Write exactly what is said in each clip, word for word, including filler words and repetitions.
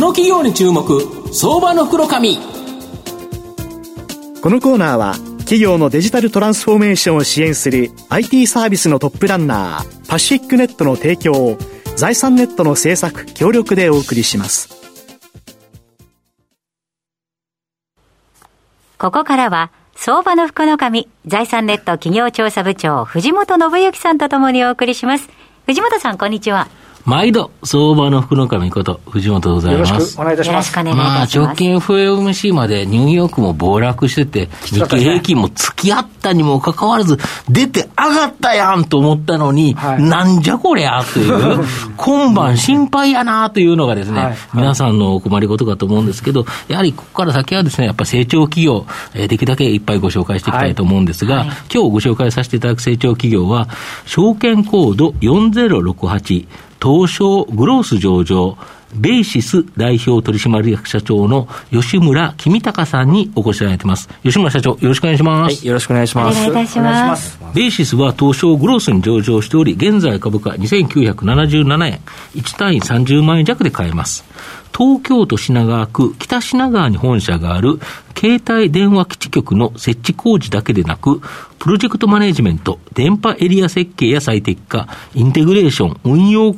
の企業に注目、相場の福の神。このコーナーは企業のデジタルトランスフォーメーションを支援する アイティー サービスのトップランナーパシフィックネットの提供を財産ネットの制作協力でお送りします。ここからは相場の福の神、財産ネット企業調査部長藤本信之さんとともにお送りします。藤本さん、こんにちは。毎度相場の福の神こと藤本でございます。よろしくお願いいたします。まあ直近 エフオーエムシー までニューヨークも暴落してて、日経平均も付き合ったにもかかわらず出て上がったやんと思ったのに、はい、なんじゃこりゃという今晩心配やなというのがですね、はいはい、皆さんのお困りごとかと思うんですけど、やはりここから先はですね、やっぱ成長企業、えー、できるだけいっぱいご紹介していきたいと思うんですが、はいはい、今日ご紹介させていただく成長企業は証券コードよんぜろろくはち東証グロース上場ベーシス代表取締役社長の吉村公隆さんにお越しいただいています。吉村社長、よろしくお願いします。はい、よろしくお願いします。お願いいたします。ベーシスは東証グロースに上場しており、現在株価にせんきゅうひゃくななじゅうななえん、いち単位さんじゅうまんえん弱で買えます。東京都品川区北品川に本社がある携帯電話基地局の設置工事だけでなく、プロジェクトマネジメント、電波エリア設計や最適化、インテグレーション、運用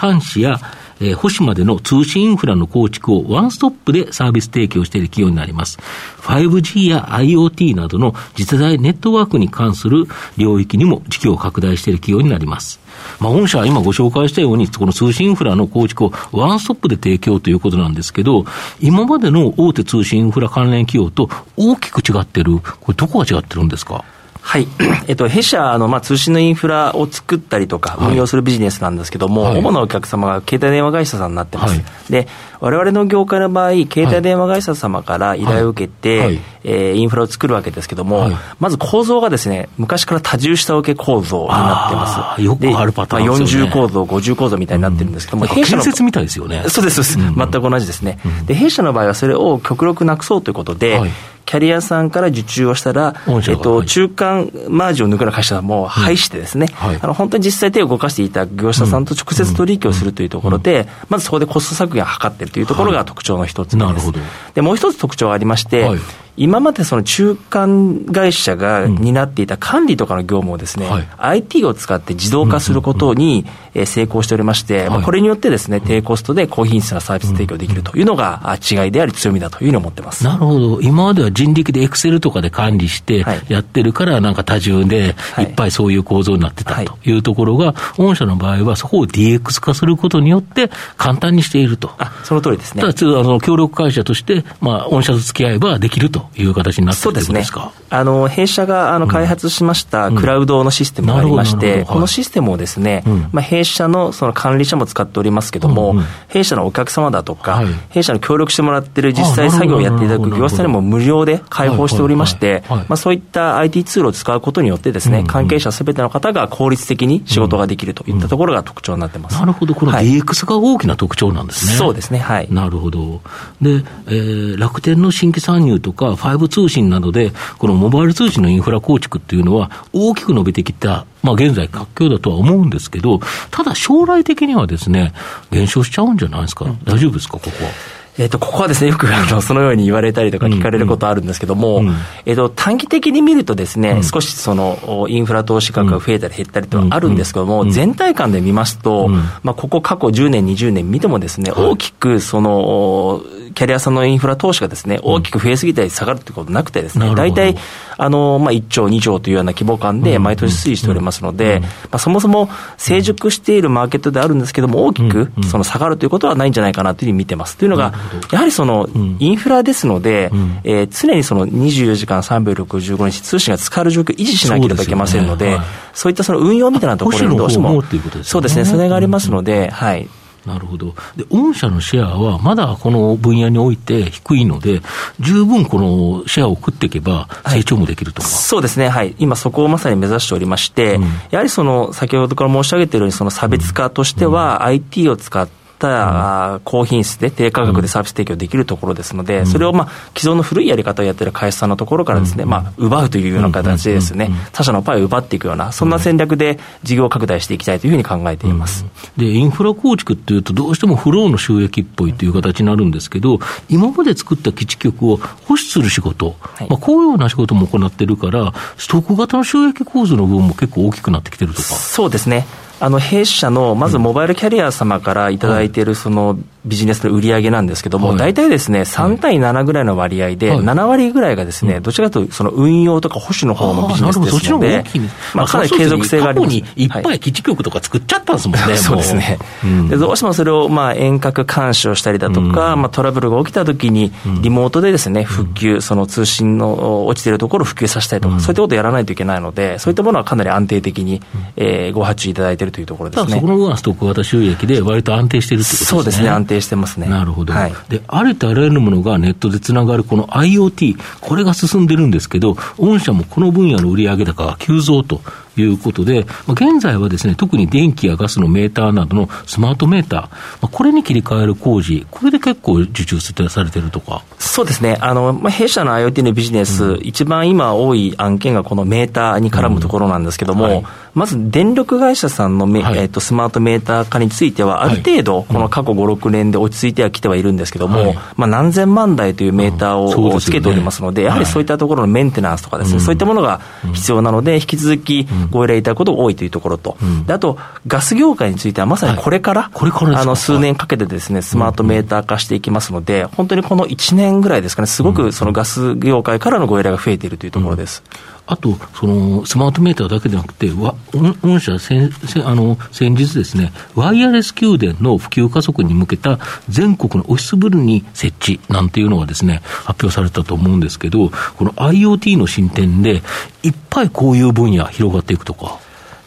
監視や、えー、保守までの通信インフラの構築をワンストップでサービス提供している企業になります。ファイブジー や IoT などの次世代ネットワークに関する領域にも事業を拡大している企業になります。まあ、御社は今ご紹介したようにこの通信インフラの構築をワンストップで提供ということなんですけど、今までの大手通信インフラ関連企業と大きく違ってる、これどこが違ってるんですか？はい、えっと、弊社の、まあ、通信のインフラを作ったりとか運用するビジネスなんですけども、はい、主なお客様が携帯電話会社さんになってます。はい、で、我々の業界の場合、携帯電話会社様から依頼を受けて、はいはい、えー、インフラを作るわけですけども、はい、まず構造がですね、昔から多重下請け構造になってます。よくあるパターンですよね。まあ、よんじゅう構造ごじゅう構造みたいになってるんですけども、うん、弊社の建設みたいですよね。そうです、そうです、うんうん、全く同じですね。うん、で、弊社の場合はそれを極力なくそうということで、はい、キャリアさんから受注をしたら、えっと、中間マージンを抜くような会社も廃してですね、うん、はい、あの本当に実際手を動かしていた業者さんと直接取引をするというところで、うんうんうん、まずそこでコスト削減を図っているというところが特徴の一つです。はい、なるほど。で、もう一つ特徴がありまして、はい、今までその中間会社が担っていた管理とかの業務をですね、うん、はい、アイティー を使って自動化することに成功しておりまして、はい、まあ、これによってですね、低コストで高品質なサービス提供できるというのが違いであり強みだというふうに思ってます。なるほど。今までは人力でエクセルとかで管理してやってるから、なんか多重でいっぱいそういう構造になってたというところが、御社の場合はそこを ディーエックス 化することによって簡単にしていると。あ、その通りですね。ただちょっとあの協力会社として、まあ、御社と付き合えばできるという形になっているということですか？そうですね。あの弊社があの開発しましたクラウドのシステムがありまして、うんうん、このシステムをですね、うん、まあ、弊社のその管理者も使っておりますけども、うんうん、弊社のお客様だとか、はい、弊社の協力してもらってる実際作業をやっていただく業者にも無料で開放しておりまして、まあ、そういった アイティー ツールを使うことによってですね、うんうん、関係者すべての方が効率的に仕事ができるといったところが特徴になってます。うんうん、なるほど。この ディーエックス が大きな特徴なんですね。はい、そうですね。はい。なるほど。で、えー、楽天の新規参入とかファイブ通信などでこのモバイル通信のインフラ構築っていうのは大きく伸びてきた、まあ、現在活況だとは思うんですけど、ただ将来的にはですね減少しちゃうんじゃないですか？うん、大丈夫ですかここは？えー、とここはですね、よくあのそのように言われたりとか聞かれることあるんですけども、うんうん、えー、と短期的に見るとですね、うん、少しそのインフラ投資額が増えたり減ったりとはあるんですけども、うんうん、全体感で見ますと、うん、まあ、ここ過去じゅうねんにじゅうねん見てもですね、大きくそのキャリアさんのインフラ投資がですね、大きく増えすぎたり下がるということなくてですね、大体あの、まあ、いっちょうにちょうというような規模感で毎年推移しておりますので、うんうん、まあ、そもそも成熟しているマーケットであるんですけども、大きくその下がるということはないんじゃないかなというふうに見てます。というのが、やはりそのインフラですので、うん、えー、常にそのにじゅうよじかんさんびゃくろくじゅうごにち通信が使える状況を維持しなければいけませんので、そうですよね。はい、そういったその運用みたいなところにどうしても、そうですね、それがありますので、うんうん、はい。なるほど。で、御社のシェアはまだこの分野において低いので、十分このシェアを食っていけば成長もできるとか、はい、そうですね、はい、今そこをまさに目指しておりまして、うん、やはりその先ほどから申し上げているようにその差別化としては、うん、アイティー を使ってった、うん、高品質で低価格でサービス提供できるところですので、うん、それを、まあ、既存の古いやり方をやっている会社さんのところからですね、うん、まあ、奪うというような形でですね、うんうんうんうん、他社のパイを奪っていくようなそんな戦略で事業拡大していきたいというふうに考えています、うん、でインフラ構築っていうとどうしてもフローの収益っぽいという形になるんですけど、今まで作った基地局を保守する仕事、はい、まあ、こういうような仕事も行ってるからストック型の収益構造の部分も結構大きくなってきてるとか。そうですね、あの弊社のまずモバイルキャリア様からいただいているそのビジネスの売り上げなんですけども、大体ですねさん対ななぐらいの割合でなな割ぐらいがですねどちらかというとその運用とか保守の方のビジネスですので、まあかなり継続性があります。過去にいっぱい基地局とか作っちゃったんですもんね。そうですね、でどうしてもそれをまあ遠隔監視をしたりだとか、まあトラブルが起きた時にリモートでですね復旧、その通信の落ちているところを復旧させたりとか、そういったことをやらないといけないので、そういったものはかなり安定的にえご発注いただいているというところですね。ただそこの部分はストック型収益で割と安定しているということですね。そうですね、安定してますね。なるほど、はい、でありとあらゆるものがネットでつながるこの IoT、 これが進んでるんですけど、御社もこの分野の売上高が急増ということで、まあ、現在はですね特に電気やガスのメーターなどのスマートメーター、まあ、これに切り替える工事、これで結構受注されてるとか。そうですね、あの、まあ、弊社の IoT のビジネス、うん、一番今多い案件がこのメーターに絡むところなんですけども、うん、はい、まず電力会社さんの、はい、えー、とスマートメーター化についてはある程度この過去ご、ろくねんで落ち着いてはきてはいるんですけども、はい、まあ、何千万台というメーターをつけておりますので、うん、そうですよね、やはりそういったところのメンテナンスとかですね、うん、そういったものが必要なので引き続き、うん、ご依頼いただくことが多いというところと、うん、であとガス業界についてはまさにこれから、はい、これからあの数年かけてですねスマートメーター化していきますので、うん、本当にこのいちねんぐらいですかね、すごくそのガス業界からのご依頼が増えているというところです、うんうん、あとそのスマートメーターだけでなくてわ御社先、あの先日ですねワイヤレス給電の普及加速に向けた全国のオフィスビルに設置なんていうのがですね発表されたと思うんですけど、この IoT の進展でいっぱいこういう分野広がっていくとか。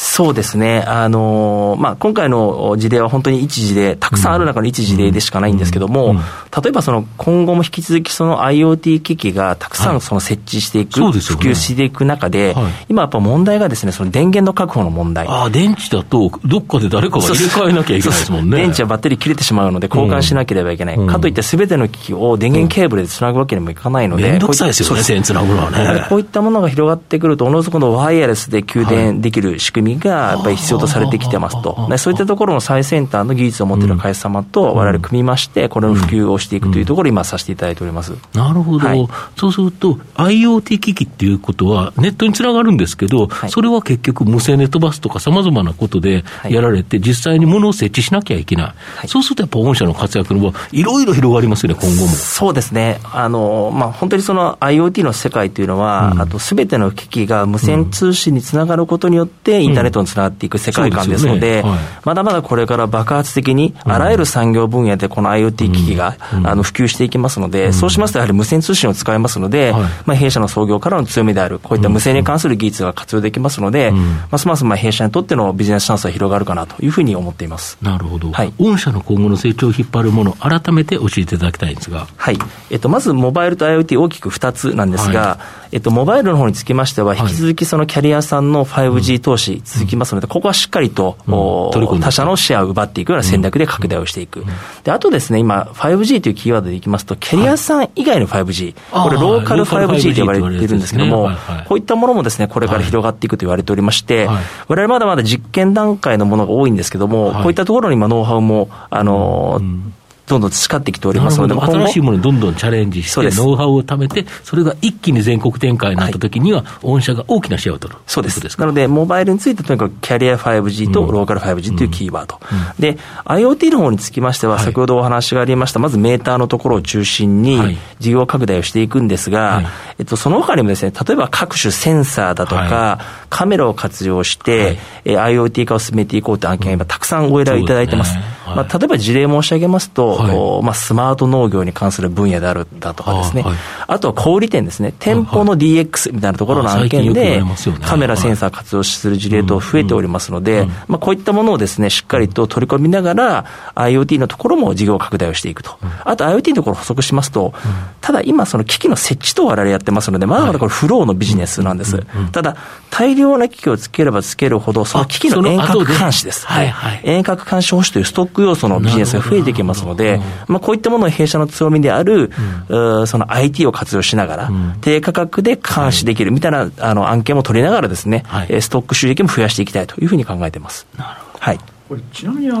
そうですね、あのーまあ、今回の事例は本当に一事例、たくさんある中の一事例でしかないんですけども、うんうん、例えばその今後も引き続きその IoT 機器がたくさんその設置していく、はい、ね、普及していく中で、はい、今やっぱ問題がですねその電源の確保の問題。ああ、電池だとどっかで誰かが入れ替えなきゃいけないですもんね。電池はバッテリー切れてしまうので交換しなければいけない、うん、かといってすべての機器を電源ケーブルでつなぐわけにもいかないので、うん、めんどくさいですよね、線つなぐのはね。こういったものが広がってくるとおのずとワイヤレスで給電できる仕組みがやっぱり必要とされてきてますと。そういったところの最先端の技術を持っている会社様と我々組みましてこれの普及をしていくというところを今させていただいております。なるほど、はい、そうすると IoT 機器っていうことはネットにつながるんですけど、はい、それは結局無線で飛ばすとかさまざまなことでやられて、はい、実際に物を設置しなきゃいけない、はい、そうするとやっぱ御社の活躍の場いろいろ広がりますよね、今後も。そうですね、あの、まあ、本当にその IoT の世界というのは、うん、あと全ての機器が無線通信につながることによって、うん、インターネットにつながっていく世界観ですの で, です、ね、はい、まだまだこれから爆発的にあらゆる産業分野でこの IoT 機器が、うん、あの普及していきますので、うん、そうしますとやはり無線通信を使いますので、はい、まあ、弊社の創業からの強みであるこういった無線に関する技術が活用できますので、うん、ますますまあ弊社にとってのビジネスチャンスは広がるかなというふうに思っています。なるほど、はい、御社の今後の成長を引っ張るものを改めて教えていただきたいんですが、はい、えっと、まずモバイルと IoT 大きくふたつなんですが、はい、えっと、モバイルの方につきましては引き続きそのキャリアさんの ファイブジー 投資、うん、続きますので、ここはしっかりと、うん、他社のシェアを奪っていくような戦略で拡大をしていく、うんうん、であとですね今 ファイブジー というキーワードでいきますとキャリアさん以外の ファイブジー、はい、これローカル ファイブジー と呼ばれているんですけども、はいはい、こういったものもですねこれから広がっていくと言われておりまして、はい、我々まだまだ実験段階のものが多いんですけども、はい、こういったところに今ノウハウもあのー、うんどんどん培ってきておりますので、新しいものにどんどんチャレンジしてノウハウを貯めて、それが一気に全国展開になったときには、はい、御社が大きなシェアを取る。そうです。ですなのでモバイルについてとにかくキャリア ファイブジー とローカル ファイブジー というキーワード、うんうん、で IoT の方につきましては先ほどお話がありました、はい、まずメーターのところを中心に事業拡大をしていくんですが、はい、えっと、その他にもですね例えば各種センサーだとか、はい、カメラを活用して、はい、え IoT 化を進めていこうという案件が今たくさんご依頼いただいてます、うん、はい、まあ、例えば事例申し上げますと、はい、まあ、スマート農業に関する分野であるだとかですね、 あ,、はい、あとは小売店ですね、店舗の ディーエックス みたいなところの案件でカメラセンサー活用する事例と増えておりますので、まあ、こういったものをですねしっかりと取り込みながら IoT のところも事業拡大をしていくと。あと IoT のところを補足しますと、ただ今その機器の設置と我々やってますのでまだまだこれフローのビジネスなんです。ただ大量な機器をつければつけるほどその機器の遠隔監視です、はい、遠隔監視保守というストック蓄要素のビジネスが増えてきますので、まあ、こういったものを弊社の強みである、うん、その アイティー を活用しながら、うん、低価格で監視できるみたいな、はい、あの案件も取りながらですね、はい、ストック収益も増やしていきたいというふうに考えています。なるほど。はい。これちなみにあの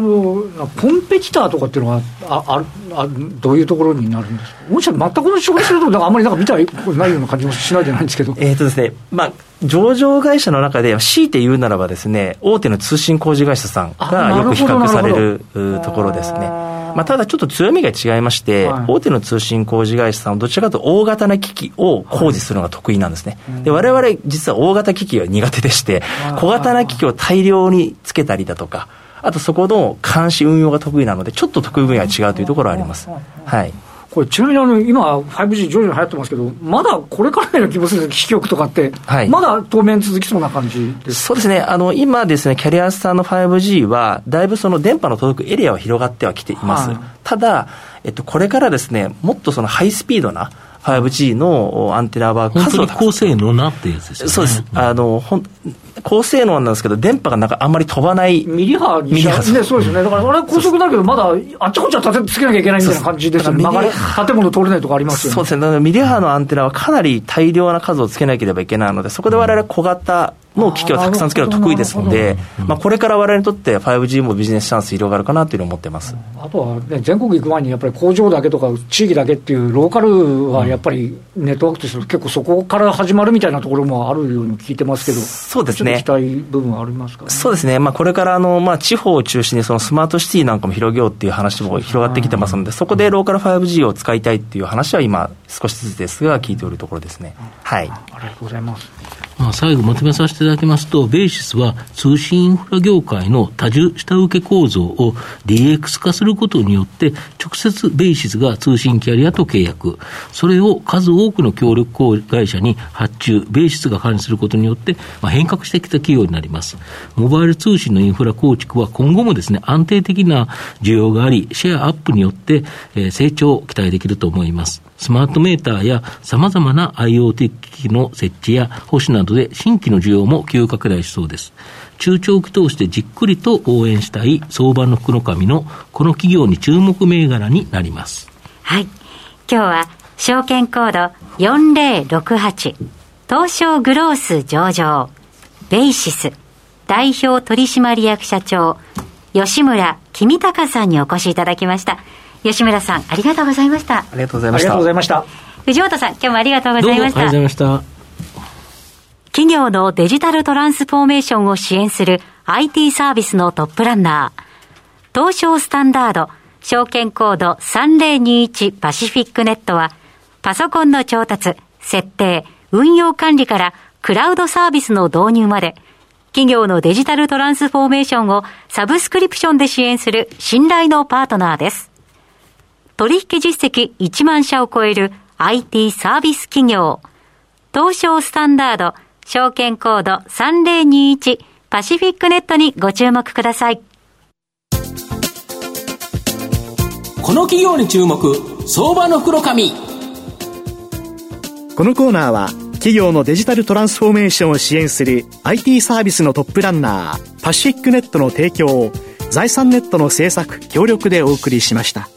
コンペティターとかっていうのはあああどういうところになるんですか。もしかしたら全く同じ紹介するとなんかあんまりなんか見たらないような感じもしないじゃないんですけどえとですね、まあ、上場会社の中で強いて言うならばですね、大手の通信工事会社さんがよく比較されるところですね。まあ、ただちょっと強みが違いまして、はい、大手の通信工事会社さんはどちらかというと大型な機器を工事するのが得意なんですね、はい、で我々実は大型機器は苦手でして小型な機器を大量につけたりだとか、あとそこの監視運用が得意なのでちょっと得意分野が違うというところはあります。はい。これちなみにあの今 ファイブジー 徐々に流行ってますけど、まだこれからの気もするんですけど、基局とかって、はい、まだ当面続きそうな感じですか。そうですね、あの今ですねキャリアさんの ファイブジー はだいぶその電波の届くエリアは広がってはきています、はい、ただ、えっと、これからですねもっとそのハイスピードな ファイブジー のアンテナは数を高く性能なってやつですよね。そうです、あのほん高性能なんですけど電波がなんかあんまり飛ばないミリ波にしちゃうね。そうですよね。だからあれ高速だけどまだあっちこっちは立てつけなきゃいけないみたいな感じですよね。曲がり建物通れないとかありますよね。そうですね。だからミリ波のアンテナはかなり大量な数をつけなければいけないので、そこで我々小型の機器をたくさんつけるのが得意ですので、まあ、これから我々にとって ファイブジー もビジネスチャンス広がるかなというふうに思ってます。あとは、ね、全国行く前にやっぱり工場だけとか地域だけっていうローカルはやっぱりネットワークとして結構そこから始まるみたいなところもあるように聞いてますけど、そうですね、期待部分ありますか、ね、そうですね、まあ、これからあの、まあ、地方を中心にそのスマートシティなんかも広げようっていう話も広がってきてますので、そこでローカル ファイブジー を使いたいっていう話は今少しずつですが聞いておるところですね。はい。ありがとうございます。まあ、最後まとめさせていただきますと、ベーシスは通信インフラ業界の多重下請け構造を ディーエックス 化することによって直接ベーシスが通信キャリアと契約、それを数多くの協力会社に発注、ベーシスが管理することによって、まあ、変革してきた企業になります。モバイル通信のインフラ構築は今後もですね安定的な需要があり、シェアアップによって、えー、成長を期待できると思います。スマートメーターや様々な IoT 機器の設置や保守などで新規の需要も急拡大しそうです。中長期通してじっくりと応援したい相場の福の神のこの企業に注目銘柄になります。はい。今日は証券コードよんぜろろくはち東証グロース上場ベーシス代表取締役社長吉村公隆さんにお越しいただきました。吉村さんありがとうございました。ありがとうございました。ありがとうございました。藤本さん今日もありがとうございました。どうもありがとうございました。企業のデジタルトランスフォーメーションを支援する アイティー サービスのトップランナー東証スタンダード証券コードさんぜろにいちパシフィックネットはパソコンの調達設定運用管理からクラウドサービスの導入まで企業のデジタルトランスフォーメーションをサブスクリプションで支援する信頼のパートナーです。取引実績いちまんしゃを超える アイティー サービス企業東証スタンダード証券コードさんぜろにいちパシフィックネットにご注目ください。この企業に注目、相場の袋紙。このコーナーは企業のデジタルトランスフォーメーションを支援する アイティー サービスのトップランナーパシフィックネットの提供を財産ネットの制作協力でお送りしました。